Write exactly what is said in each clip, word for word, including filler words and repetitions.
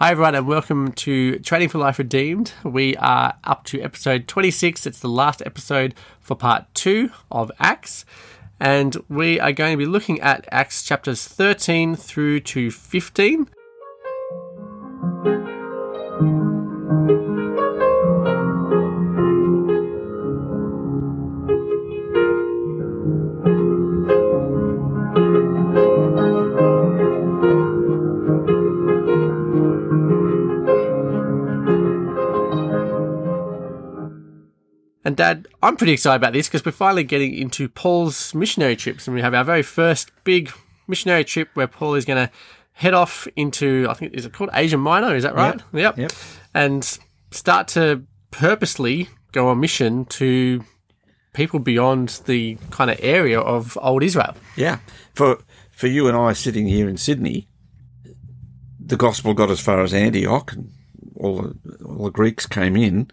Hi everyone and welcome to Training for Life Redeemed. We are up to episode twenty-six. It's the last episode for part two of Acts. And we are going to be looking at Acts chapters thirteen through to fifteen. And Dad, I'm pretty excited about this because we're finally getting into Paul's missionary trips, and we have our very first big missionary trip where Paul is going to head off into, I think, is it called Asia Minor? Is that right? Yep. Yep. And start to purposely go on mission to people beyond the kind of area of old Israel. Yeah. For for you and I sitting here in Sydney, the gospel got as far as Antioch, and all the, all the Greeks came in.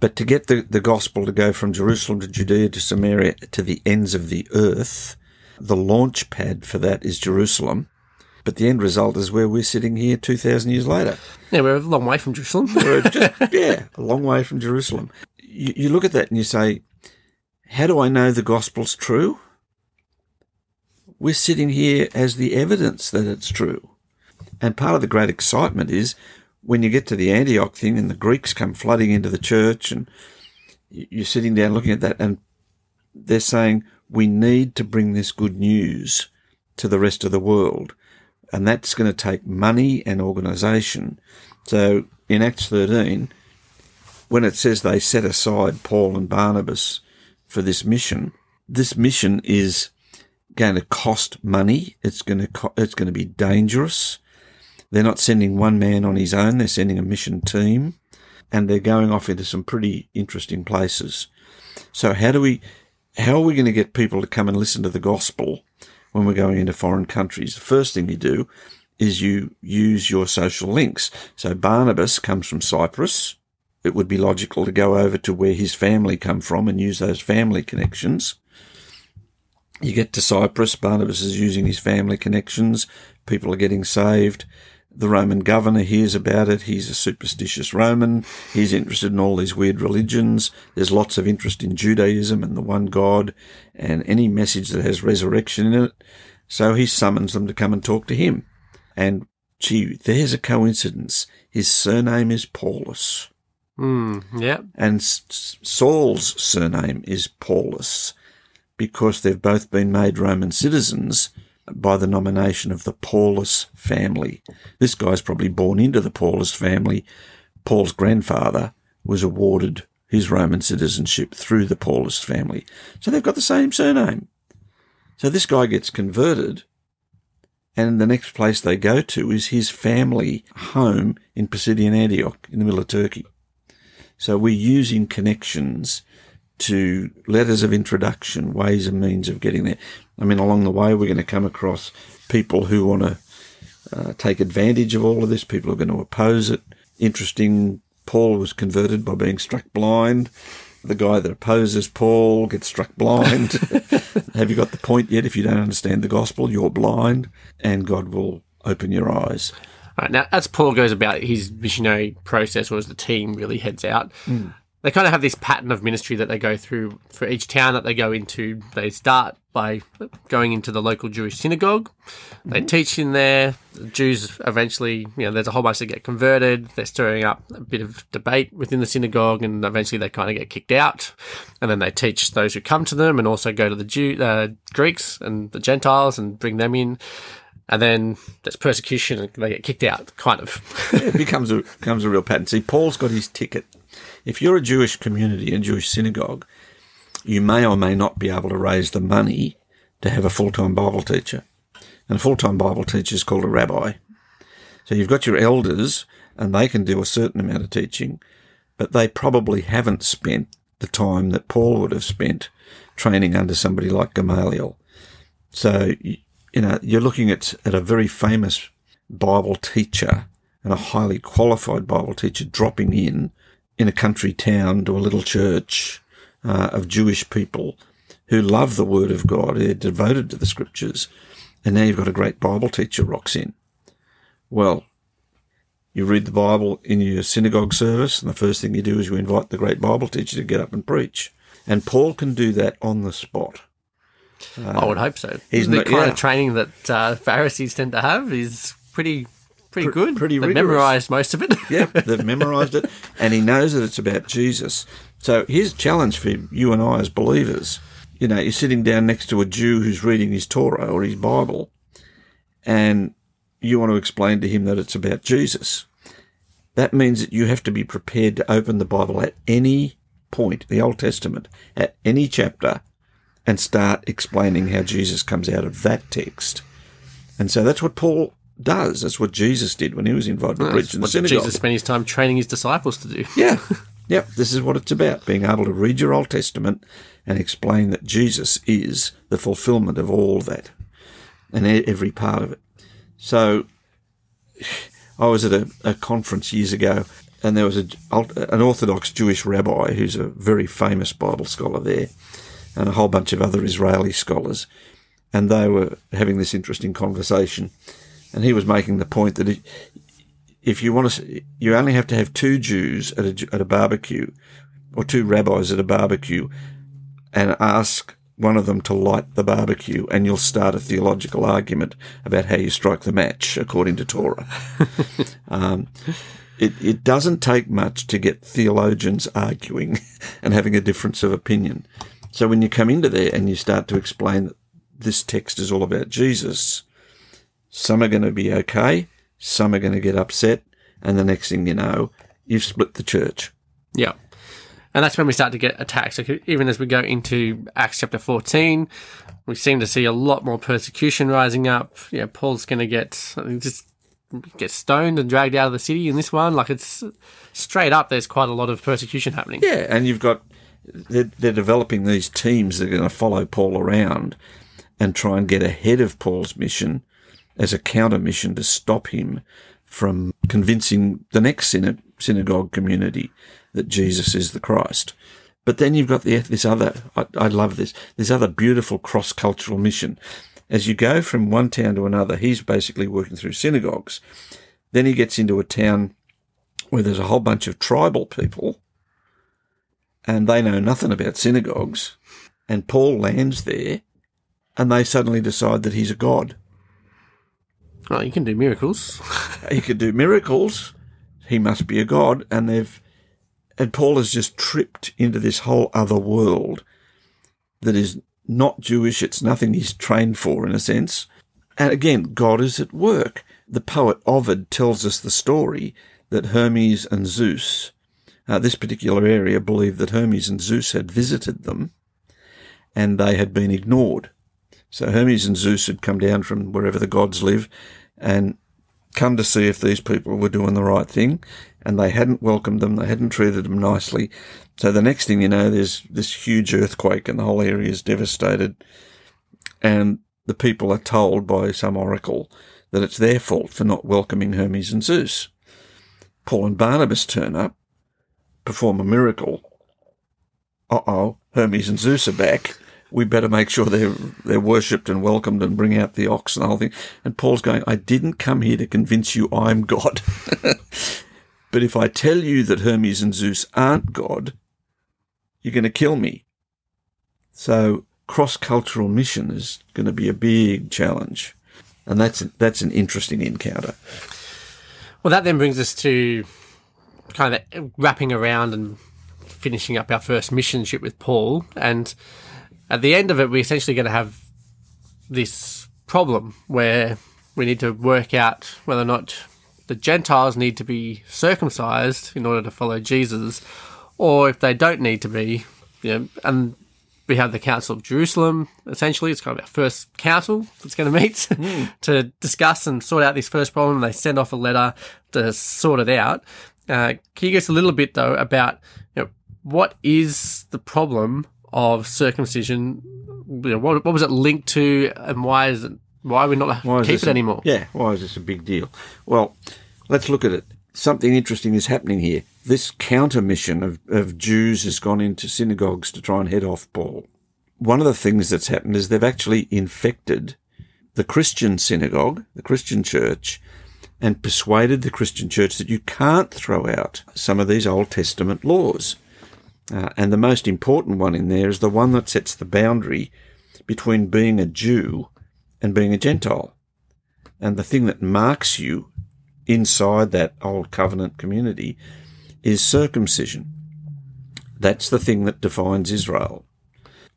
But to get the, the gospel to go from Jerusalem to Judea to Samaria to the ends of the earth, the launch pad for that is Jerusalem. But the end result is where we're sitting here two thousand years later. Yeah, we're a long way from Jerusalem. We're just, yeah, a long way from Jerusalem. You, you look at that and you say, how do I know the gospel's true? We're sitting here as the evidence that it's true. And part of the great excitement is, when you get to the Antioch thing and the Greeks come flooding into the church and you're sitting down looking at that and they're saying, we need to bring this good news to the rest of the world. And that's going to take money and organisation. So in Acts thirteen, when it says they set aside Paul and Barnabas for this mission, this mission is going to cost money. It's going to co- it's going to be dangerous. They're not sending one man on his own. They're sending a mission team, and they're going off into some pretty interesting places. So how do we, how are we going to get people to come and listen to the gospel when we're going into foreign countries? The first thing you do is you use your social links. So Barnabas comes from Cyprus. It would be logical to go over to where his family come from and use those family connections. You get to Cyprus. Barnabas is using his family connections. People are getting saved. The Roman governor hears about it. He's a superstitious Roman. He's interested in all these weird religions. There's lots of interest in Judaism and the one God and any message that has resurrection in it. So he summons them to come and talk to him. And, gee, there's a coincidence. His surname is Paulus. Mm, yeah. And Saul's surname is Paulus because they've both been made Roman citizens by the nomination of the Paulus family. This guy's probably born into the Paulus family. Paul's grandfather was awarded his Roman citizenship through the Paulus family. So they've got the same surname. So this guy gets converted, and the next place they go to is his family home in Pisidian Antioch in the middle of Turkey. So we're using connections to letters of introduction, ways and means of getting there. I mean, along the way, we're going to come across people who want to uh, take advantage of all of this. People are going to oppose it. Interesting, Paul was converted by being struck blind. The guy that opposes Paul gets struck blind. Have you got the point yet? If you don't understand the gospel, you're blind, and God will open your eyes. All right, now, as Paul goes about his missionary process, or as the team really heads out, mm. they kind of have this pattern of ministry that they go through for each town that they go into. They start by going into the local Jewish synagogue. They mm-hmm. teach in there. The Jews eventually, you know, there's a whole bunch that get converted. They're stirring up a bit of debate within the synagogue, and eventually they kind of get kicked out. And then they teach those who come to them, and also go to the Jew, uh, Greeks and the Gentiles and bring them in. And then there's persecution and they get kicked out, kind of. yeah, it becomes a, becomes a real pattern. See, Paul's got his ticket. If you're a Jewish community, a Jewish synagogue, you may or may not be able to raise the money to have a full-time Bible teacher. And a full-time Bible teacher is called a rabbi. So you've got your elders, and they can do a certain amount of teaching, but they probably haven't spent the time that Paul would have spent training under somebody like Gamaliel. So, you know, you're looking at, at a very famous Bible teacher and a highly qualified Bible teacher dropping in in a country town to a little church uh, of Jewish people who love the Word of God. They're devoted to the Scriptures. And now you've got a great Bible teacher rocks in. Well, You read the Bible in your synagogue service, and the first thing you do is you invite the great Bible teacher to get up and preach. And Paul can do that on the spot. Uh, I would hope so. He's the not, kind yeah. of training that uh, Pharisees tend to have is pretty pretty Pr- good. Pretty rigorous. They've memorised most of it. Yeah, they've memorised it, and he knows that it's about Jesus. So here's a challenge for you and I as believers. You know, you're sitting down next to a Jew who's reading his Torah or his Bible, and you want to explain to him that it's about Jesus. That means that you have to be prepared to open the Bible at any point, the Old Testament, at any chapter, and start explaining how Jesus comes out of that text. And so that's what Paul does. That's what Jesus did when he was invited to preach in the synagogue. Jesus spent his time training his disciples to do. Yeah. Yep. This is what it's about, being able to read your Old Testament and explain that Jesus is the fulfillment of all that and every part of it. So I was at a, a conference years ago, and there was a, an Orthodox Jewish rabbi who's a very famous Bible scholar there, and a whole bunch of other Israeli scholars, and they were having this interesting conversation. And he was making the point that if you want to, you only have to have two Jews at a, at a barbecue, or two rabbis at a barbecue, and ask one of them to light the barbecue, and you'll start a theological argument about how you strike the match according to Torah. um, it, it doesn't take much to get theologians arguing and having a difference of opinion. So when you come into there and you start to explain that this text is all about Jesus, some are going to be okay, some are going to get upset, and the next thing you know, you've split the church. Yeah. And that's when we start to get attacks. Like even as we go into Acts chapter fourteen, we seem to see a lot more persecution rising up. Yeah, Paul's going to get just get stoned and dragged out of the city in this one. Like it's straight up, there's quite a lot of persecution happening. Yeah, and you've got... They're, they're developing these teams that are going to follow Paul around and try and get ahead of Paul's mission as a counter mission to stop him from convincing the next synagogue community that Jesus is the Christ. But then you've got the, this other, I, I love this, this other beautiful cross-cultural mission. As you go from one town to another, he's basically working through synagogues. Then he gets into a town where there's a whole bunch of tribal people, and they know nothing about synagogues, and Paul lands there, and they suddenly decide that he's a god. Oh, he can do miracles. He can do miracles. He must be a god, and they've, and Paul has just tripped into this whole other world that is not Jewish. It's nothing he's trained for, in a sense. And again, God is at work. The poet Ovid tells us the story that Hermes and Zeus... Uh, this particular area believed that Hermes and Zeus had visited them and they had been ignored. So Hermes and Zeus had come down from wherever the gods live and come to see if these people were doing the right thing, and they hadn't welcomed them, they hadn't treated them nicely. So the next thing you know, there's this huge earthquake and the whole area is devastated, and the people are told by some oracle that it's their fault for not welcoming Hermes and Zeus. Paul and Barnabas turn up, perform a miracle. Uh-oh, Hermes and Zeus are back. We better make sure they're they're worshipped and welcomed and bring out the ox and the whole thing. And Paul's going, I didn't come here to convince you I'm God. But if I tell you that Hermes and Zeus aren't God, you're going to kill me. So cross-cultural mission is going to be a big challenge. And that's that's an interesting encounter. Well, that then brings us to... kind of wrapping around and finishing up our first mission trip with Paul. And at the end of it, we're essentially going to have this problem where we need to work out whether or not the Gentiles need to be circumcised in order to follow Jesus, or if they don't need to be. You know, and we have the Council of Jerusalem, essentially. It's kind of our first council that's going to meet mm. to discuss and sort out this first problem. They send off a letter to sort it out. Uh, can you give us a little bit, though, about you know, what is the problem of circumcision? You know, what, what was it linked to, and why is it, why are we not why keep it a, anymore? Yeah, why is this a big deal? Well, let's look at it. Something interesting is happening here. This counter mission of, of Jews has gone into synagogues to try and head off Paul. One of the things that's happened is they've actually infected the Christian synagogue, the Christian church, and persuaded the Christian church that you can't throw out some of these Old Testament laws. Uh, and the most important one in there is the one that sets the boundary between being a Jew and being a Gentile. And the thing that marks you inside that old covenant community is circumcision. That's the thing that defines Israel.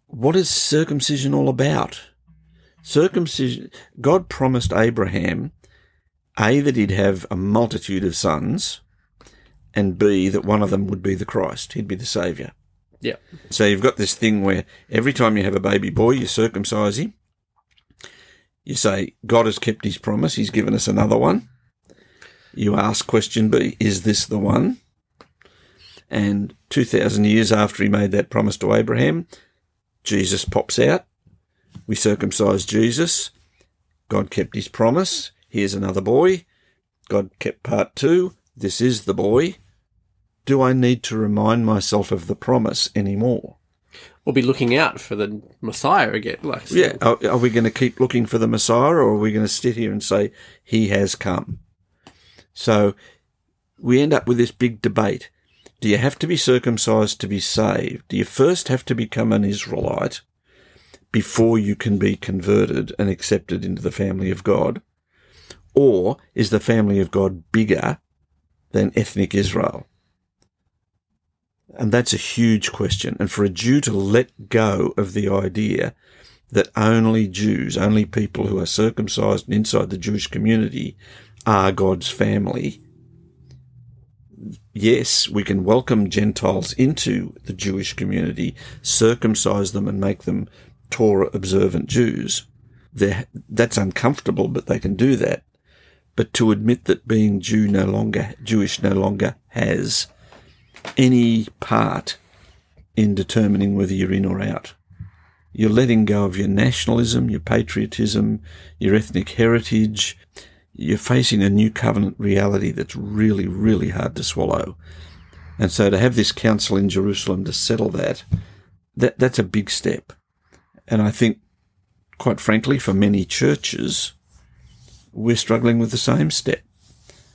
What is circumcision all about? Circumcision, God promised Abraham, A, that he'd have a multitude of sons, and B, that one of them would be the Christ. He'd be the Saviour. Yeah. So you've got this thing where every time you have a baby boy, you circumcise him. You say, God has kept his promise. He's given us another one. You ask question B, is this the one? And two thousand years after he made that promise to Abraham, Jesus pops out. We circumcise Jesus. God kept his promise. Here's another boy. God kept part two. This is the boy. Do I need to remind myself of the promise anymore? We'll be looking out for the Messiah again. Like, so. Yeah, are, are we going to keep looking for the Messiah, or are we going to sit here and say, he has come? So we end up with this big debate. Do you have to be circumcised to be saved? Do you first have to become an Israelite before you can be converted and accepted into the family of God? Or is the family of God bigger than ethnic Israel? And that's a huge question. And for a Jew to let go of the idea that only Jews, only people who are circumcised and inside the Jewish community are God's family. Yes, we can welcome Gentiles into the Jewish community, circumcise them and make them Torah-observant Jews. They're, that's uncomfortable, but they can do that. But to admit that being Jew no longer, Jewish no longer has any part in determining whether you're in or out. You're letting go of your nationalism, your patriotism, your ethnic heritage. You're facing a new covenant reality that's really, really hard to swallow. And so to have this council in Jerusalem to settle that, that that's a big step. And I think, quite frankly, for many churches, we're struggling with the same step.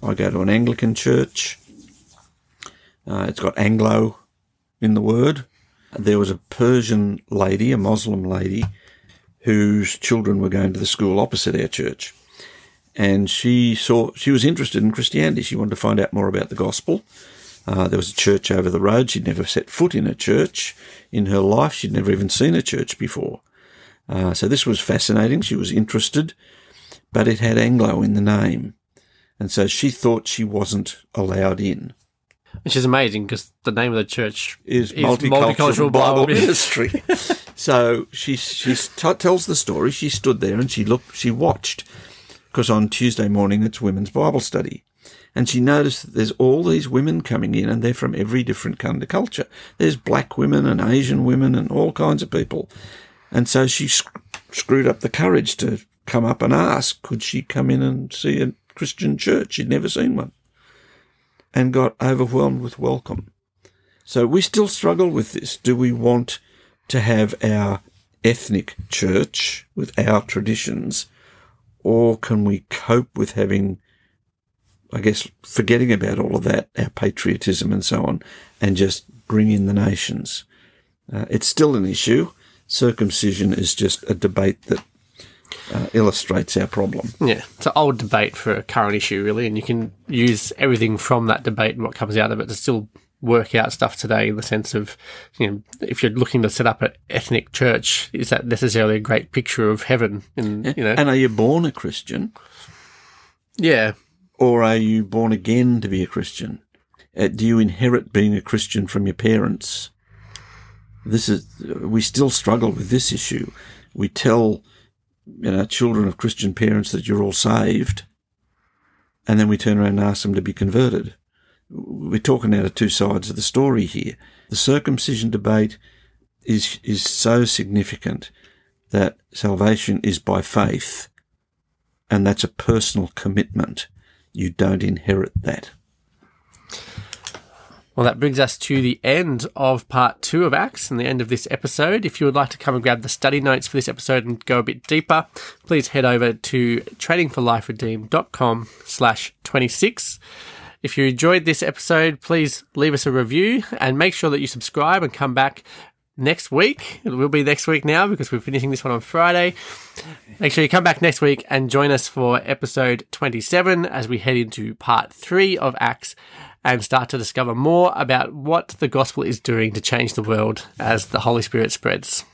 I go to an Anglican church. Uh, it's got Anglo in the word. There was a Persian lady, a Muslim lady, whose children were going to the school opposite our church. And she saw she was interested in Christianity. She wanted to find out more about the gospel. Uh, there was a church over the road. She'd never set foot in a church in her life. She'd never even seen a church before. Uh, so this was fascinating. She was interested, but it had Anglo in the name. And so she thought she wasn't allowed in. Which is amazing because the name of the church is, is Multicultural, Multicultural Bible, Bible Ministry. So she she t- tells the story. She stood there and she looked. She watched, because on Tuesday morning it's women's Bible study. And she noticed that there's all these women coming in, and they're from every different kind of culture. There's black women and Asian women and all kinds of people. And so she sc- screwed up the courage to come up and ask, could she come in and see a Christian church? She'd never seen one, and got overwhelmed with welcome. So we still struggle with this. Do we want to have our ethnic church with our traditions, or can we cope with having, I guess, forgetting about all of that, our patriotism and so on, and just bring in the nations? Uh, it's still an issue. Circumcision is just a debate that uh, illustrates our problem. Yeah, it's an old debate for a current issue, really, and you can use everything from that debate and what comes out of it to still work out stuff today, in the sense of, you know, if you're looking to set up an ethnic church, is that necessarily a great picture of heaven? And, yeah. you know, and are you born a Christian? Yeah. Or are you born again to be a Christian? Uh, do you inherit being a Christian from your parents? This is we still struggle with this issue. We tell, you know, children of Christian parents that you're all saved, and then we turn around and ask them to be converted. We're talking out of two sides of the story here. The circumcision debate is is so significant that salvation is by faith, and that's a personal commitment. You don't inherit that. Well, that brings us to the end of part two of Acts and the end of this episode. If you would like to come and grab the study notes for this episode and go a bit deeper, please head over to training for life redeemed dot com slash twenty-six. If you enjoyed this episode, please leave us a review and make sure that you subscribe and come back next week. It will be next week now because we're finishing this one on Friday. Make sure you come back next week and join us for episode twenty-seven as we head into part three of Acts and start to discover more about what the gospel is doing to change the world as the Holy Spirit spreads.